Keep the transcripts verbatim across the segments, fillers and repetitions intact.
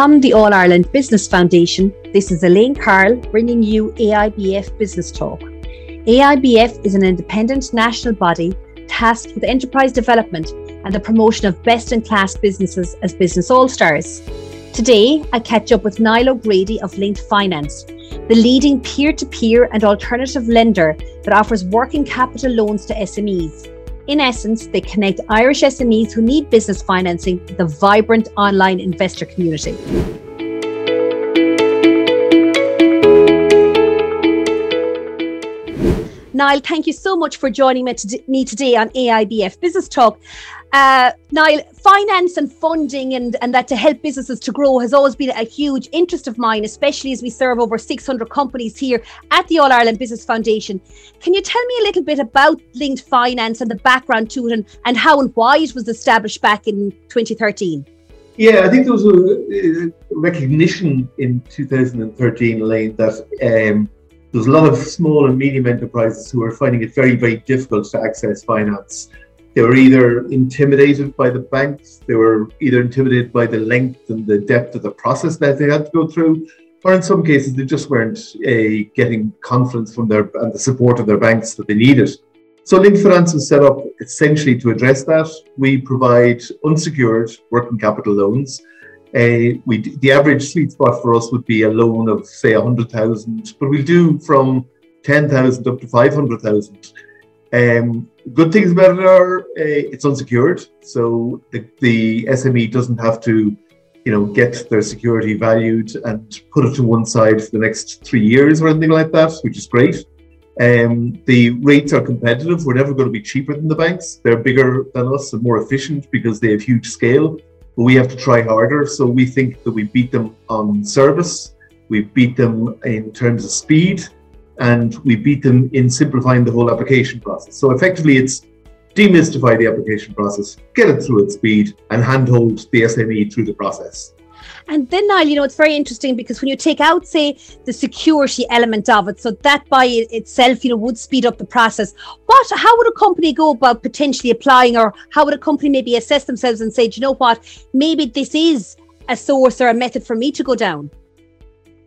From the All Ireland Business Foundation, this is Elaine Carl bringing you A I B F Business Talk. A I B F is an independent national body tasked with enterprise development and the promotion of best-in-class businesses as business all-stars. Today, I catch up with Niall O'Grady of Linked Finance, the leading peer-to-peer and alternative lender that offers working capital loans to S M Es. In essence, they connect Irish S M Es who need business financing with the vibrant online investor community. Niall, thank you so much for joining me today on A I B F Business Talk. Uh, Niall, finance and funding and, and that to help businesses to grow has always been a huge interest of mine, especially as we serve over six hundred companies here at the All Ireland Business Foundation. Can you tell me a little bit about Linked Finance and the background to it and, and how and why it was established back in twenty thirteen? Yeah, I think there was a recognition in two thousand thirteen, Elaine, that um, there's a lot of small and medium enterprises who are finding it very, very difficult to access finance. They were either intimidated by the banks, they were either intimidated by the length and the depth of the process that they had to go through, or in some cases they just weren't uh, getting confidence from their and the support of their banks that they needed. So Linked Finance was set up essentially to address that. We provide unsecured working capital loans. Uh, we the average sweet spot for us would be a loan of say one hundred thousand, but we'll do from ten thousand up to five hundred thousand. Um, good things about it are uh, it's unsecured, so the, the S M E doesn't have to, you know, get their security valued and put it to one side for the next three years or anything like that, which is great. Um, the rates are competitive. We're never going to be cheaper than the banks. They're bigger than us and more efficient because they have huge scale. But we have to try harder, so we think that we beat them on service, we beat them in terms of speed, and we beat them in simplifying the whole application process. So effectively, it's demystify the application process, get it through at speed, and handhold the S M E through the process. And then, Niall, you know, it's very interesting because when you take out, say, the security element of it, so that by itself, you know, would speed up the process. What, how would a company go about potentially applying, or how would a company maybe assess themselves and say, do you know what, maybe this is a source or a method for me to go down?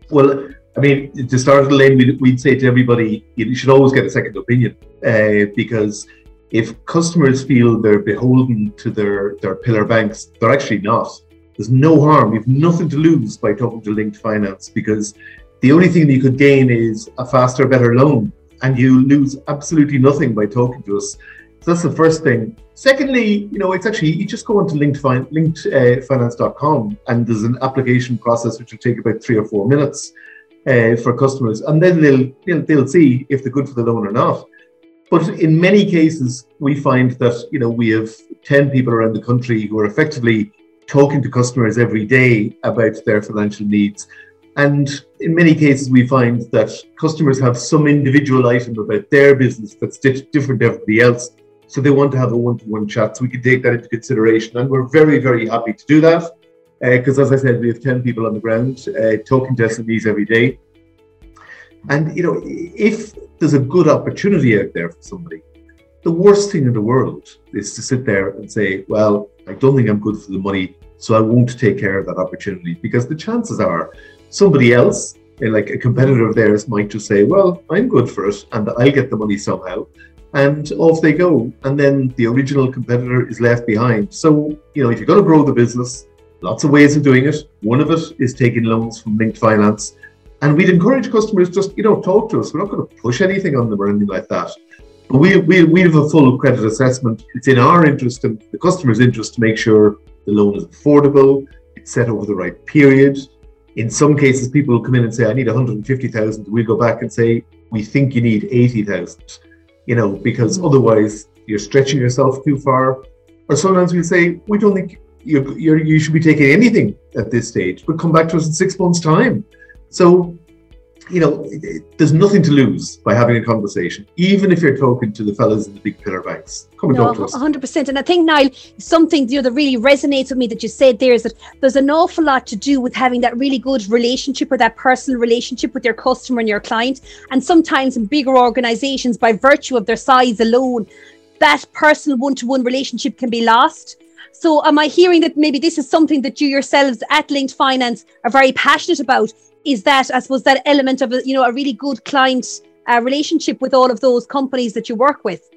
Well, I mean, to start with, Elaine, we'd, we'd say to everybody, you should always get a second opinion, uh, because if customers feel they're beholden to their, their pillar banks, they're actually not. There's no harm. You've nothing to lose by talking to Linked Finance, because the only thing that you could gain is a faster, better loan, and you lose absolutely nothing by talking to us. So that's the first thing. Secondly, you know, it's actually, you just go onto linked finance dot com and there's an application process which will take about three or four minutes uh, for customers, and then they'll, they'll they'll see if they're good for the loan or not. But in many cases, we find that, you know, we have ten people around the country who are effectively talking to customers every day about their financial needs. And in many cases, we find that customers have some individual item about their business that's di- different to everybody else. So they want to have a one-to-one chat. So we can take that into consideration. And we're very, very happy to do that. Because uh, as I said, we have ten people on the ground uh, talking to S M Es every day. And, you know, if there's a good opportunity out there for somebody, the worst thing in the world is to sit there and say, well, I don't think I'm good for the money, so I won't take care of that opportunity, because the chances are somebody else, like a competitor of theirs, might just say, well, I'm good for it and I'll get the money somehow, and off they go. And then the original competitor is left behind. So, you know, if you're going to grow the business, lots of ways of doing it. One of it is taking loans from Linked Finance. And we'd encourage customers just, you know, talk to us. We're not going to push anything on them or anything like that. But we, we, we have a full credit assessment. It's in our interest and the customer's interest to make sure the loan is affordable. It's set over the right period. In some cases, people come in and say, I need one hundred fifty thousand. We'll go back and say, we think you need eighty thousand, you know, because otherwise you're stretching yourself too far. Or sometimes we'll say, we don't think you're, you're, you should be taking anything at this stage, but come back to us in six months' time. So, you know, there's nothing to lose by having a conversation, even if you're talking to the fellas in the big pillar banks. Come and no, talk to us. one hundred percent. And I think, Niall, something, you know, that really resonates with me that you said there is that there's an awful lot to do with having that really good relationship or that personal relationship with your customer and your client. And sometimes in bigger organizations, by virtue of their size alone, that personal one-to-one relationship can be lost. So am I hearing that maybe this is something that you yourselves at Linked Finance are very passionate about? Is that, I suppose, that element of, a, you know, a really good client uh, relationship with all of those companies that you work with?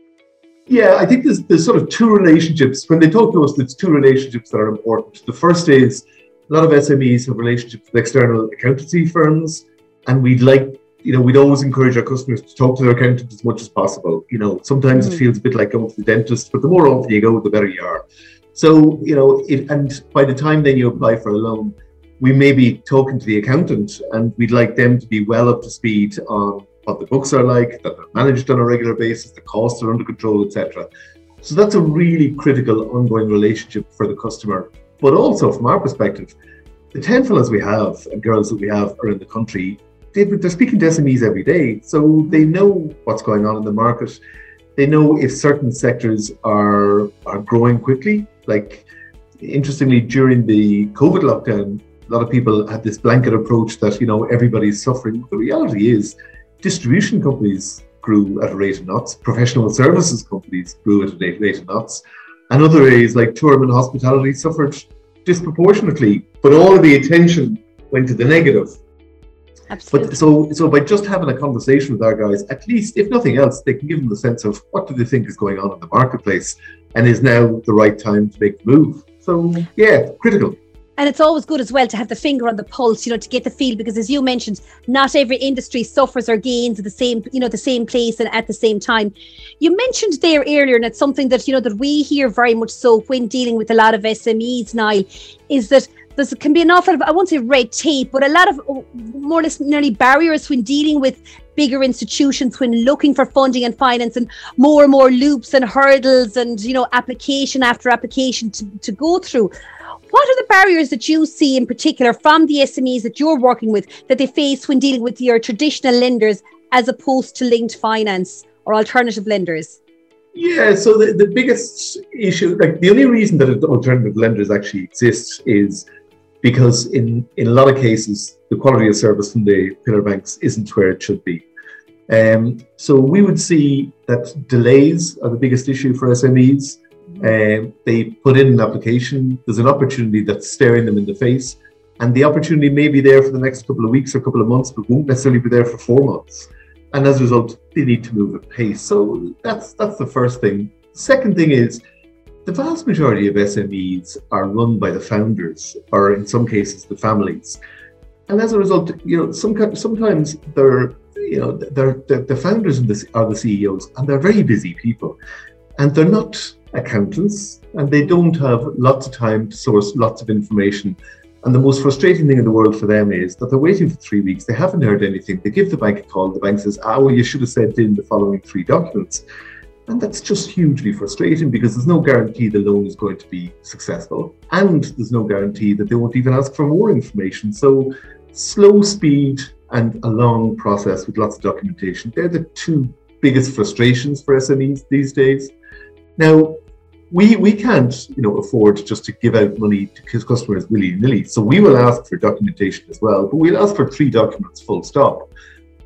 Yeah, I think there's, there's sort of two relationships. When they talk to us, there's two relationships that are important. The first is a lot of S M Es have relationships with external accountancy firms, and we'd like, you know, we'd always encourage our customers to talk to their accountant as much as possible. You know, sometimes mm. it feels a bit like going to the dentist, but the more often you go, the better you are. So, you know, it, and by the time then you apply for a loan, we may be talking to the accountant, and we'd like them to be well up to speed on what the books are like, that they're managed on a regular basis, the costs are under control, et cetera. So that's a really critical ongoing relationship for the customer. But also from our perspective, the ten fellas we have and girls that we have are in the country, they, they're speaking to S M Es every day. So they know what's going on in the market. They know if certain sectors are, are growing quickly. Like, interestingly, during the COVID lockdown, a lot of people had this blanket approach that, you know, everybody's suffering. The reality is distribution companies grew at a rate of knots, professional services companies grew at a rate of knots, and other areas like tourism and hospitality suffered disproportionately, but all of the attention went to the negative. Absolutely. But so, so by just having a conversation with our guys, at least, if nothing else, they can give them the sense of what do they think is going on in the marketplace, and is now the right time to make the move. So yeah, critical. And it's always good as well to have the finger on the pulse, you know, to get the feel, because as you mentioned, not every industry suffers or gains at the same, you know, the same place and at the same time. You mentioned there earlier, and it's something that, you know, that we hear very much so when dealing with a lot of S M Es, Niall, is that there can be an awful lot of, I won't say red tape, but a lot of more or less nearly barriers when dealing with bigger institutions, when looking for funding and finance, and more and more loops and hurdles and, you know, application after application to, to go through. What are the barriers that you see in particular from the S M Es that you're working with that they face when dealing with your traditional lenders as opposed to Linked Finance or alternative lenders? Yeah, so the, the biggest issue, like the only reason that alternative lenders actually exist is because in, in a lot of cases, the quality of service from the pillar banks isn't where it should be. Um, so we would see that delays are the biggest issue for S M Es. Um, they put in an application, there's an opportunity that's staring them in the face, and the opportunity may be there for the next couple of weeks or couple of months, but won't necessarily be there for four months. And as a result, they need to move at pace. So that's, that's the first thing. Second thing is, the vast majority of S M Es are run by the founders, or in some cases, the families. And as a result, you know, some, sometimes they're, you know, they're, they're, the founders in this are the C E Os, and they're very busy people, and they're not accountants, and they don't have lots of time to source lots of information. And the most frustrating thing in the world for them is that they're waiting for three weeks, they haven't heard anything, they give the bank a call, the bank says, ah, well, you should have sent in the following three documents. And that's just hugely frustrating, because there's no guarantee the loan is going to be successful, and there's no guarantee that they won't even ask for more information. So slow speed and a long process with lots of documentation, they're the two biggest frustrations for S M Es these days. Now, we we can't, you know, afford just to give out money to customers willy-nilly. So we will ask for documentation as well, but we'll ask for three documents full stop.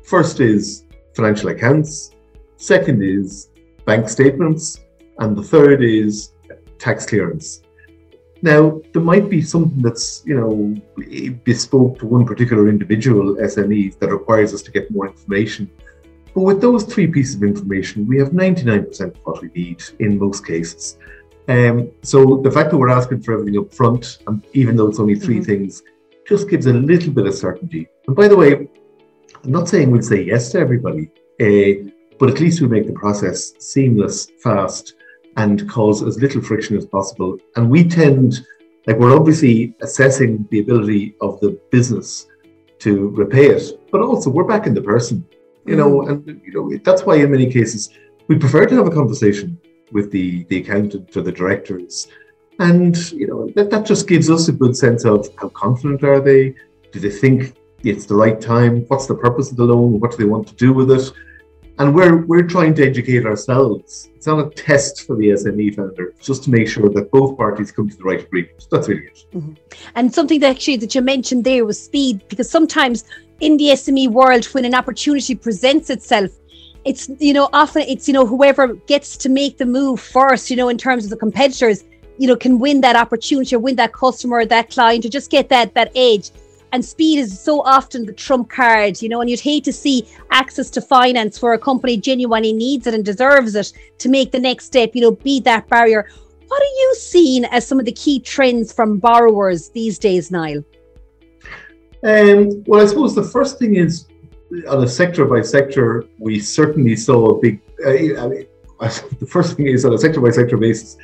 First is financial accounts, second is bank statements, and the third is tax clearance. Now, there might be something that's, you know, bespoke to one particular individual S M E that requires us to get more information. But with those three pieces of information, we have ninety-nine percent of what we need in most cases. Um, so the fact that we're asking for everything up front, and even though it's only three mm-hmm. things, just gives a little bit of certainty. And by the way, I'm not saying we'll say yes to everybody, uh, but at least we make the process seamless, fast, and cause as little friction as possible. And we tend, like we're obviously assessing the ability of the business to repay it, but also we're backing the person. You know, and you know that's why in many cases we prefer to have a conversation with the the accountant or the directors, and you know that that just gives us a good sense of how confident are they, do they think it's the right time, what's the purpose of the loan, what do they want to do with it, and we're we're trying to educate ourselves. It's not a test for the S M E founder, just to make sure that both parties come to the right agreement. That's really it. Mm-hmm. And something that actually that you mentioned there was speed, because sometimes in the S M E world, when an opportunity presents itself, it's, you know, often it's, you know, whoever gets to make the move first, you know, in terms of the competitors, you know, can win that opportunity or win that customer, that client, or just get that that edge. And speed is so often the trump card, you know, and you'd hate to see access to finance where a company genuinely needs it and deserves it to make the next step, you know, be that barrier. What are you seeing as some of the key trends from borrowers these days, Niall? Um, well, I suppose the first thing is, on a sector by sector, we certainly saw a big, uh, I mean, the first thing is on a sector by sector basis,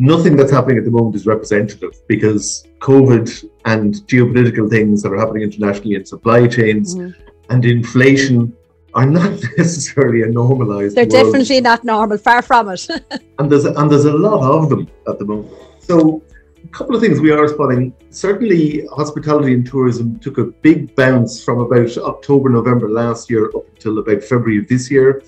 nothing that's happening at the moment is representative, because COVID and geopolitical things that are happening internationally and supply chains mm. and inflation are not necessarily a normalized They're world. Definitely not normal, far from it. and, there's, and there's a lot of them at the moment. So a couple of things we are spotting. Certainly hospitality and tourism took a big bounce from about October, November last year up until about February of this year.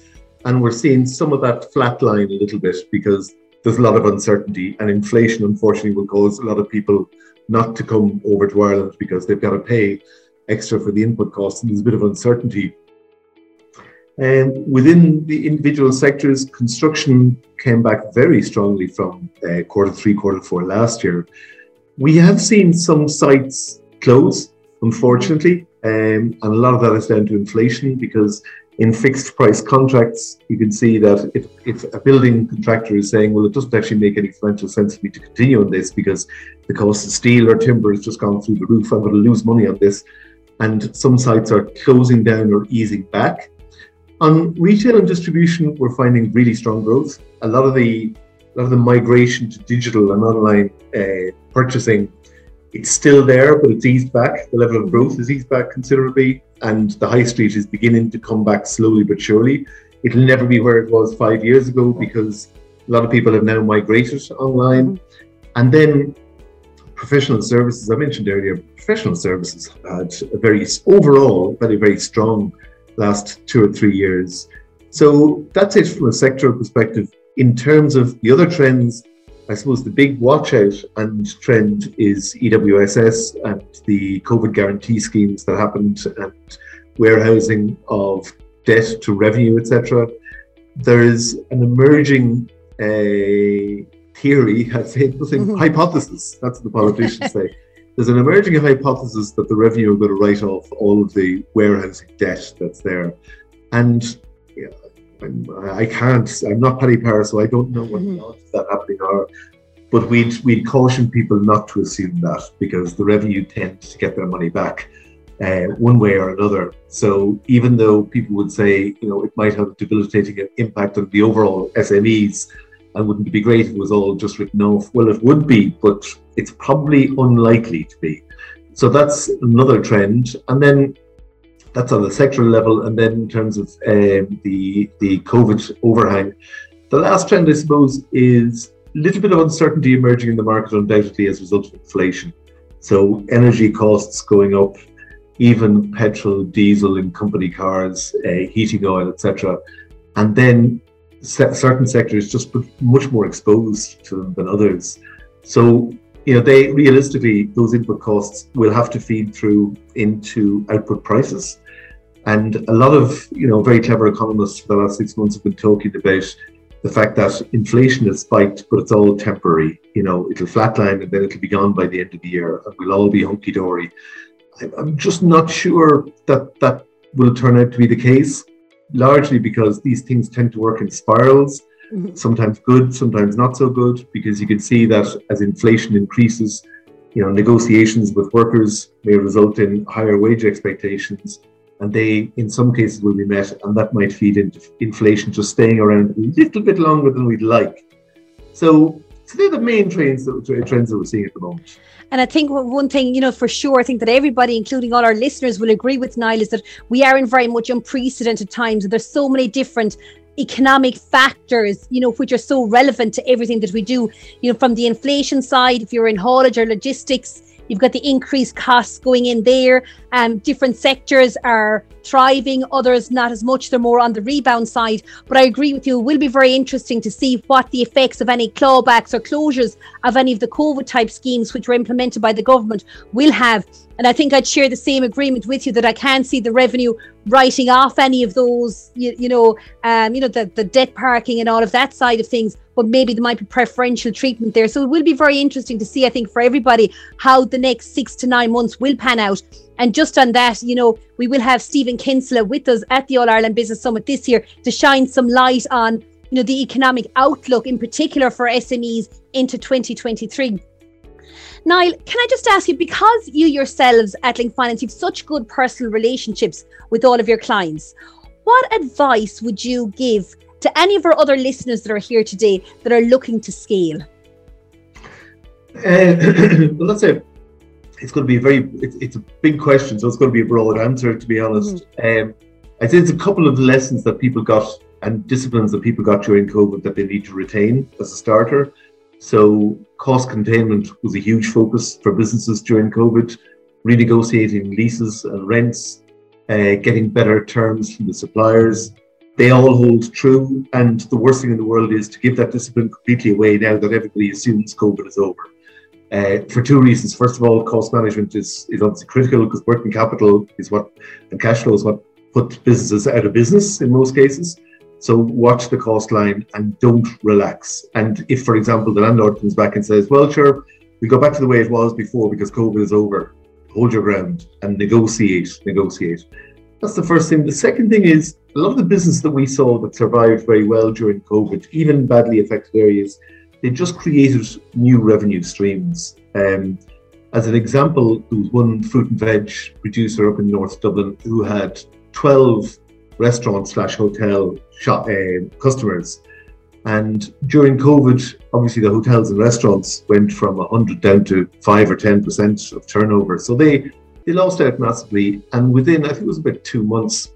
And we're seeing some of that flatline a little bit because there's a lot of uncertainty, and inflation, unfortunately, will cause a lot of people not to come over to Ireland because they've got to pay extra for the input costs, and there's a bit of uncertainty. And within the individual sectors, construction came back very strongly from uh, quarter three, quarter four last year. We have seen some sites close, unfortunately, um, and a lot of that is down to inflation, because in fixed price contracts, you can see that if, if a building contractor is saying, well, it doesn't actually make any financial sense for me to continue on this because the cost of steel or timber has just gone through the roof, I'm going to lose money on this. And some sites are closing down or easing back. On retail and distribution, we're finding really strong growth. A lot of the, a lot of the migration to digital and online uh, purchasing, it's still there, but it's eased back. The level of growth is eased back considerably, and the high street is beginning to come back slowly but surely. It'll never be where it was five years ago because a lot of people have now migrated online. And then professional services, I mentioned earlier, professional services had a very, overall, very, very strong last two or three years. So that's it from a sectoral perspective. In terms of the other trends, I suppose the big watch out and trend is E W S S and the COVID guarantee schemes that happened and warehousing of debt to revenue, et cetera. There is an emerging uh, theory, I say nothing, mm-hmm. hypothesis, that's what the politicians say. There's an emerging hypothesis that the revenue are going to write off all of the warehousing debt that's there. And yeah, I'm, I can't, I'm not Paddy Power, so I don't know what mm-hmm. odds that happening are. But we'd, we'd caution people not to assume that, because the revenue tend to get their money back uh, one way or another. So even though people would say, you know, it might have a debilitating impact on the overall S M Es, and wouldn't it be great if it was all just written off? Well, it would be, but it's probably unlikely to be. So that's another trend. And then that's on the sectoral level, and then in terms of um, the the COVID overhang. The last trend, I suppose, is a little bit of uncertainty emerging in the market, undoubtedly, as a result of inflation. So energy costs going up, even petrol, diesel in company cars, uh, heating oil, et cetera. And then se certain sectors just much more exposed to them than others. So, you know, they realistically, those input costs will have to feed through into output prices. And a lot of, you know, very clever economists for the last six months have been talking about the fact that inflation has spiked, but it's all temporary. You know, it'll flatline and then it'll be gone by the end of the year and we'll all be hunky-dory. I'm just not sure that that will turn out to be the case, largely because these things tend to work in spirals. Sometimes good, sometimes not so good, because you can see that as inflation increases, you know, negotiations with workers may result in higher wage expectations, and they, in some cases, will be met, and that might feed into inflation just staying around a little bit longer than we'd like. So, so they're the main trends that, trends that we're seeing at the moment. And I think one thing, you know, for sure, I think that everybody, including all our listeners, will agree with Niall, is that we are in very much unprecedented times. There's so many different economic factors, you know, which are so relevant to everything that we do, you know, from the inflation side, if you're in haulage or logistics, you've got the increased costs going in there. Um, different sectors are thriving, others not as much, they're more on the rebound side. But I agree with you, it will be very interesting to see what the effects of any clawbacks or closures of any of the COVID type schemes which were implemented by the government will have. And I think I'd share the same agreement with you that I can't see the revenue writing off any of those, you, you know, um, you know, the, the debt parking and all of that side of things. but maybe there might be preferential treatment there. So it will be very interesting to see, I think, for everybody, how the next six to nine months will pan out. And just on that, you know, we will have Stephen Kinsella with us at the All-Ireland Business Summit this year to shine some light on, you know, the economic outlook in particular for S M Es into twenty twenty-three. Niall, can I just ask you, because you yourselves at Linked Finance, you've such good personal relationships with all of your clients, what advice would you give to any of our other listeners that are here today that are looking to scale? Uh, well, that's it. It's going to be very, it's, it's a big question, so it's going to be a broad answer, to be honest. Mm-hmm. um, I think it's a couple of lessons that people got and disciplines that people got during COVID that they need to retain as a starter. So cost containment was a huge focus for businesses during COVID, renegotiating leases and rents, uh, getting better terms from the suppliers. They all hold true, and the worst thing in the world is to give that discipline completely away now that everybody assumes COVID is over. Uh, for two reasons. First of all, cost management is, is obviously critical because working capital is what, and cash flow is what put businesses out of business in most cases. So watch the cost line and don't relax. And if, for example, the landlord comes back and says, well, sure, we go back to the way it was before because COVID is over, hold your ground and negotiate, negotiate. That's the first thing. The second thing is a lot of the business that we saw that survived very well during COVID, even badly affected areas, they just created new revenue streams. Um, as an example, there was one fruit and veg producer up in North Dublin who had twelve restaurant slash hotel shop, uh, customers. And during COVID, obviously the hotels and restaurants went from one hundred down to five or ten percent of turnover. So they, they lost out massively. And within, I think it was about two months,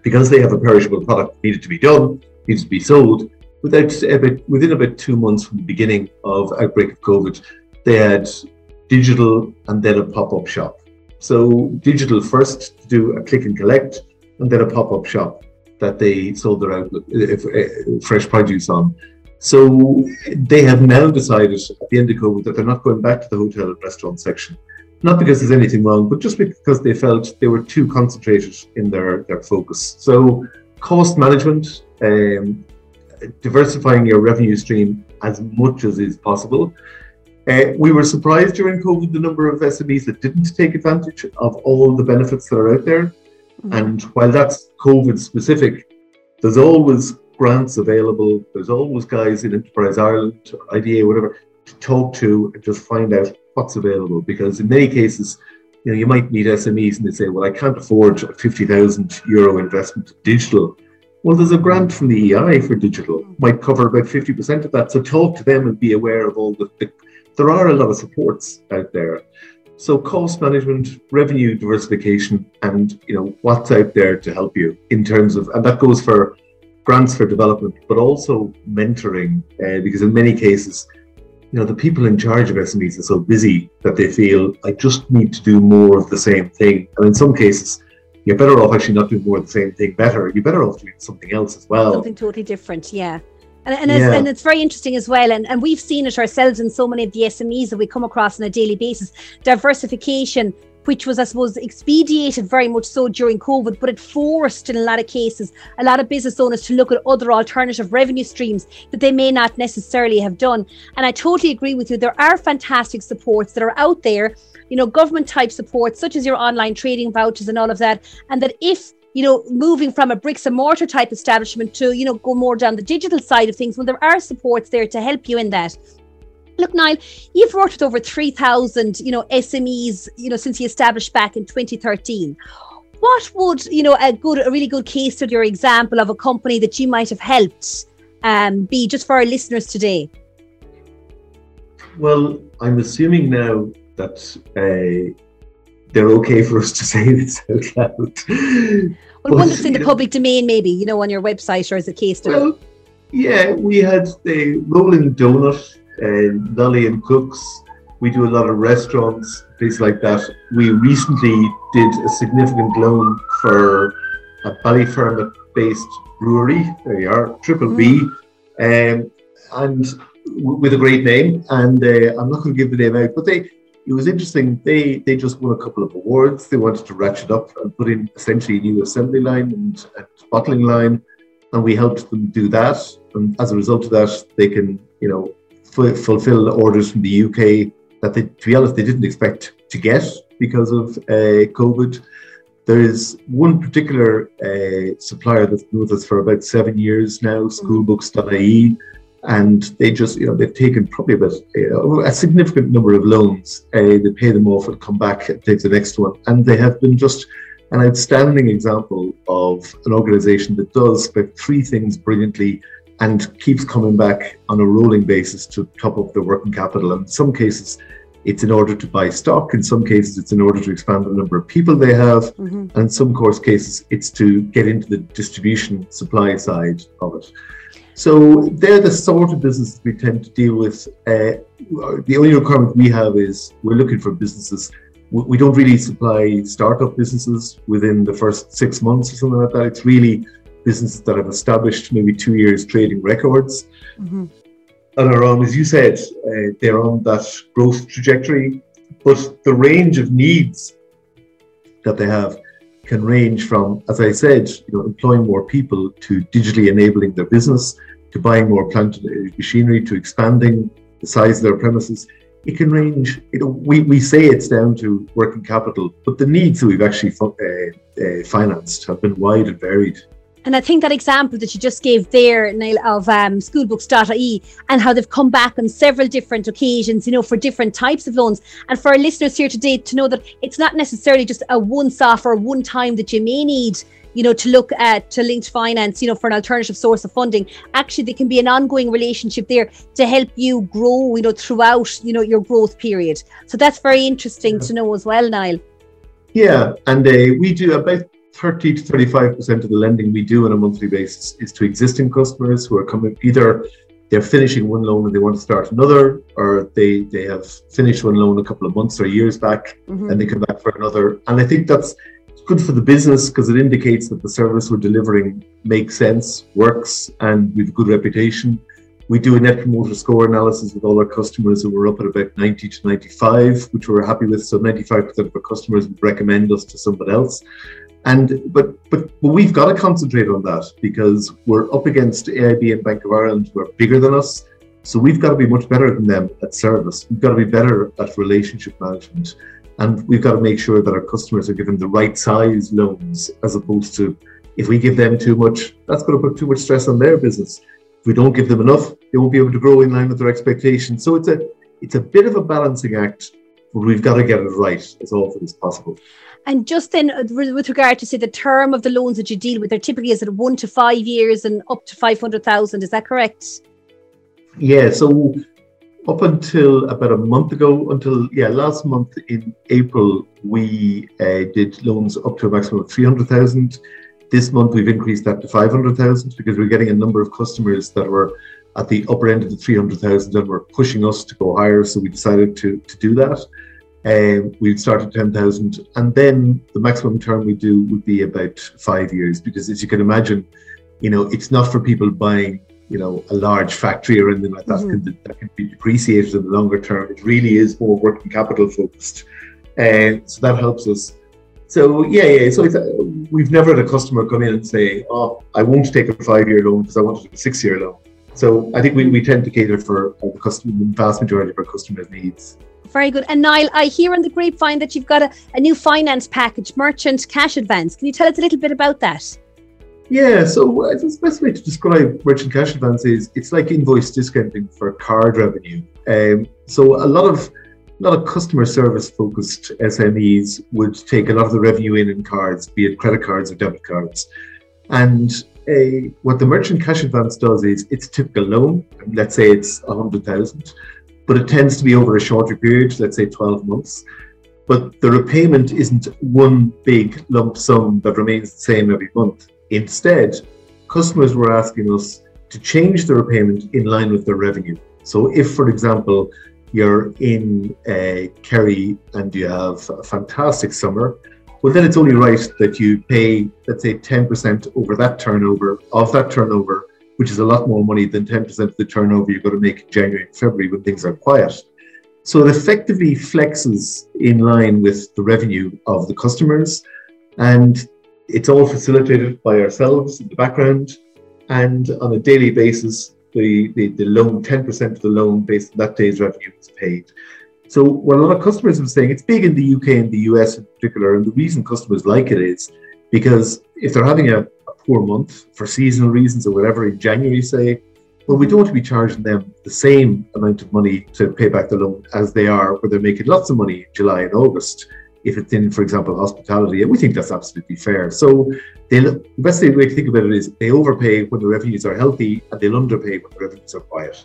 because they have a perishable product needed to be done, needs to be sold, without, within about two months from the beginning of outbreak of COVID, they had digital and then a pop-up shop. So digital first to do a click and collect, and then a pop-up shop that they sold their outlet, uh, fresh produce on. So they have now decided at the end of COVID that they're not going back to the hotel and restaurant section. Not because there's anything wrong, but just because they felt they were too concentrated in their, their focus. So cost management, um, diversifying your revenue stream as much as is possible. Uh, we were surprised during COVID the number of S M Es that didn't take advantage of all the benefits that are out there. And while that's COVID specific, there's always grants available. There's always guys in Enterprise Ireland, or I D A, whatever, to talk to and just find out what's available. Because in many cases, you know, you might meet S M Es and they say, well, I can't afford a fifty thousand euro investment in digital. Well, there's a grant from the E I for digital, might cover about fifty percent of that. So talk to them and be aware of all the, the there are a lot of supports out there. So cost management, revenue diversification, and you know what's out there to help you in terms of, and that goes for grants for development, but also mentoring, uh, because in many cases, you know, the people in charge of S M Es are so busy that they feel, I just need to do more of the same thing. And in some cases, you're better off actually not doing more of the same thing better. You're better off doing something else as well. Something totally different, yeah. And, and, yeah. it's, and it's very interesting as well. And, and we've seen it ourselves in so many of the S M Es that we come across on a daily basis. Diversification, which was, I suppose, expedited very much so during COVID, but it forced in a lot of cases, a lot of business owners to look at other alternative revenue streams that they may not necessarily have done. And I totally agree with you. There are fantastic supports that are out there, you know, government type supports, such as your online trading vouchers and all of that. And that if you know, moving from a bricks and mortar type establishment to, you know, go more down the digital side of things, well, there are supports there to help you in that. Look, Niall, you've worked with over three thousand, you know, S M Es, you know, since you established back in twenty thirteen. What would, you know, a good, a really good case study or example of a company that you might have helped um, be just for our listeners today? Well, I'm assuming now that a... Uh... they're okay for us to say this out loud. Well, but, one that's in the know, public domain, maybe, you know, on your website or as a case study. Well, yeah, we had the Rolling Donut, uh, Lully and Cooks. We do a lot of restaurants, things like that. We recently did a significant loan for a Ballyfermot-based brewery. There you are, Triple B, mm. um, and w with a great name. And uh, I'm not going to give the name out, but they. It was interesting, they, they just won a couple of awards. They wanted to ratchet up and put in essentially a new assembly line and, and bottling line, and we helped them do that. And as a result of that, they can, you know, f- fulfill orders from the U K that, they, to be honest, they didn't expect to get because of uh, COVID. There is one particular uh, supplier that's been with us for about seven years now, school books dot I E, and they just, you know, they've taken probably about you know, a significant number of loans. Uh, they pay them off and come back and take the next one. And they have been just an outstanding example of an organization that does like three things brilliantly and keeps coming back on a rolling basis to top up their working capital. And in some cases, it's in order to buy stock. In some cases, it's in order to expand the number of people they have. Mm-hmm. And in some course cases, it's to get into the distribution supply side of it. So they're the sort of businesses we tend to deal with. Uh, the only requirement we have is we're looking for businesses. We don't really supply startup businesses within the first six months or something like that. It's really businesses that have established maybe two years trading records. Mm-hmm. And are on, as you said, uh, they're on that growth trajectory, but the range of needs that they have can range from, as I said, you know, employing more people to digitally enabling their business, to buying more plant and machinery, to expanding the size of their premises. It can range, you know, we, we say it's down to working capital, but the needs that we've actually fu- uh, uh, financed have been wide and varied. And I think that example that you just gave there, Niall, of um, school books dot I E and how they've come back on several different occasions, you know, for different types of loans. And for our listeners here today to know that it's not necessarily just a once-off or one time that you may need, you know, to look at to linked finance, you know, for an alternative source of funding. Actually, there can be an ongoing relationship there to help you grow, you know, throughout, you know, your growth period. So that's very interesting to know as well, Niall. Yeah, and uh, we do about thirty to thirty-five percent of the lending we do on a monthly basis is to existing customers who are coming, either they're finishing one loan and they want to start another, or they, they have finished one loan a couple of months or years back, mm-hmm. and they come back for another. And I think that's good for the business because it indicates that the service we're delivering makes sense, works, and we've a good reputation. We do a net promoter score analysis with all our customers who were up at about ninety to ninety-five, which we're happy with. So ninety-five percent of our customers would recommend us to somebody else. And but, but but we've got to concentrate on that because we're up against A I B and Bank of Ireland who are bigger than us. So we've got to be much better than them at service. We've got to be better at relationship management. And we've got to make sure that our customers are given the right size loans, as opposed to if we give them too much, that's going to put too much stress on their business. If we don't give them enough, they won't be able to grow in line with their expectations. So it's a it's a bit of a balancing act, but we've got to get it right as often as possible. And just then, with regard to, say, the term of the loans that you deal with, they're typically, is it one to five years and up to five hundred thousand? Is that correct? Yeah, so up until about a month ago, until, yeah, last month in April, we uh, did loans up to a maximum of three hundred thousand. This month, we've increased that to five hundred thousand because we're getting a number of customers that were at the upper end of the three hundred thousand and were pushing us to go higher. So we decided to, to do that. Uh, we'd start at ten thousand, and then the maximum term we do would be about five years, because as you can imagine, you know, it's not for people buying, you know, a large factory or anything like that. Mm-hmm. Can, that can be depreciated in the longer term. It really is more working capital focused, and uh, so that helps us. So yeah, yeah. So it's, uh, we've never had a customer come in and say, "Oh, I won't take a five-year loan because I wanted a six-year loan." So I think we, we tend to cater for the customer, the vast majority of our customers' needs. Very good. And Niall, I hear on the grapevine that you've got a, a new finance package, Merchant Cash Advance. Can you tell us a little bit about that? Yeah, so uh, the best way to describe Merchant Cash Advance is it's like invoice discounting for card revenue. Um, so a lot of a lot of customer service focused S M Es would take a lot of the revenue in in cards, be it credit cards or debit cards. And uh, what the Merchant Cash Advance does is it's a typical loan. Let's say it's one hundred thousand. But it tends to be over a shorter period, let's say twelve months. But the repayment isn't one big lump sum that remains the same every month. Instead, customers were asking us to change the repayment in line with their revenue. So if, for example, you're in uh, Kerry and you have a fantastic summer, well, then it's only right that you pay, let's say, ten percent over that turnover, of that turnover, which is a lot more money than ten percent of the turnover you've got to make in January and February when things are quiet. So it effectively flexes in line with the revenue of the customers, and it's all facilitated by ourselves in the background. and on a daily basis, the, the, the loan, ten percent of the loan based on that day's revenue is paid. So what a lot of customers are saying, it's big in the U K and the U S in particular, and the reason customers like it is because if they're having a, a poor month for seasonal reasons or whatever in January, say, well, we don't want to be charging them the same amount of money to pay back the loan as they are where they're making lots of money in July and August. If it's in, for example, hospitality, and we think that's absolutely fair. So they, the best way to think about it is they overpay when the revenues are healthy and they'll underpay when the revenues are quiet.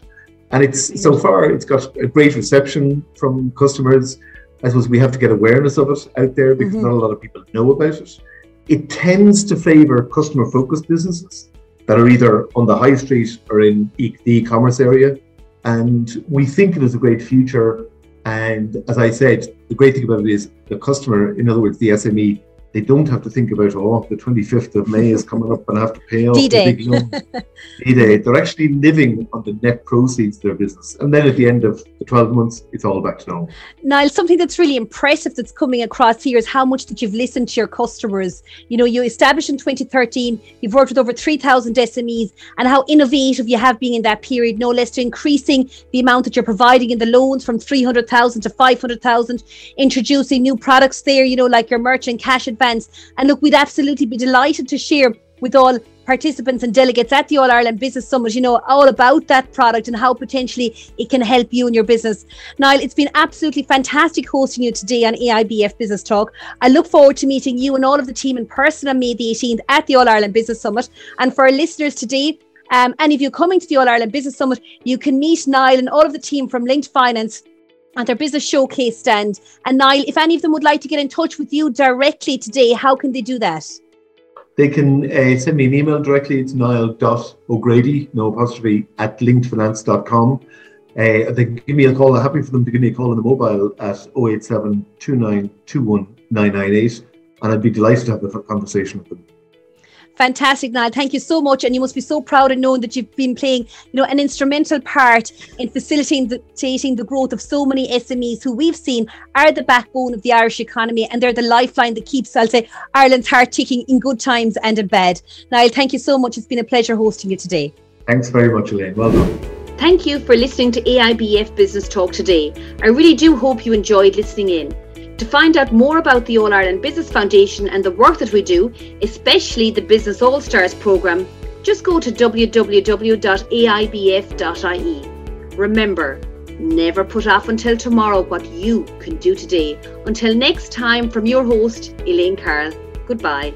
And it's so far, it's got a great reception from customers. I suppose we have to get awareness of it out there because mm-hmm. not a lot of people know about it. It tends to favor customer-focused businesses that are either on the high street or in e- the e-commerce area. And we think it is a great future. And as I said, the great thing about it is the customer, in other words, the S M E, they don't have to think about, oh, the twenty-fifth of May is coming up and I have to pay off D-Day. The big D-Day. They're actually living on the net proceeds of their business. And then at the end of the twelve months, it's all back to normal. Niall, something that's really impressive that's coming across here is how much that you've listened to your customers. You know, you established in twenty thirteen, you've worked with over three thousand S M Es, and how innovative you have been in that period, no less to increasing the amount that you're providing in the loans from three hundred thousand to five hundred thousand, introducing new products there, you know, like your Merchant Cash Advance. And look, we'd absolutely be delighted to share with all participants and delegates at the All Ireland Business Summit, you know, all about that product and how potentially it can help you and your business. Niall, it's been absolutely fantastic hosting you today on A I B F Business Talk. I look forward to meeting you and all of the team in person on May the eighteenth at the All Ireland Business Summit. And for our listeners today, um, and if you're coming to the All Ireland Business Summit, you can meet Niall and all of the team from Linked Finance at their business showcase stand. And Niall, if any of them would like to get in touch with you directly today, how can they do that? They can uh, send me an email directly. It's niall dot o'grady, no apostrophe, at linked finance dot com. Uh, they can give me a call. I'm happy for them to give me a call on the mobile at oh eight seven, two nine two, one nine nine eight. And I'd be delighted to have a conversation with them. Fantastic, Niall. Thank you so much. And you must be so proud and knowing that you've been playing, you know, an instrumental part in facilitating the growth of so many S M Es who we've seen are the backbone of the Irish economy, and they're the lifeline that keeps, I'll say, Ireland's heart ticking in good times and in bad. Niall, thank you so much. It's been a pleasure hosting you today. Thanks very much, Elaine. Well done. Thank you for listening to A I B F Business Talk today. I really do hope you enjoyed listening in. To find out more about the All Ireland Business Foundation and the work that we do, especially the Business All Stars programme, just go to w w w dot a i b f dot i e. Remember, never put off until tomorrow what you can do today. Until next time, from your host, Elaine Carl. Goodbye.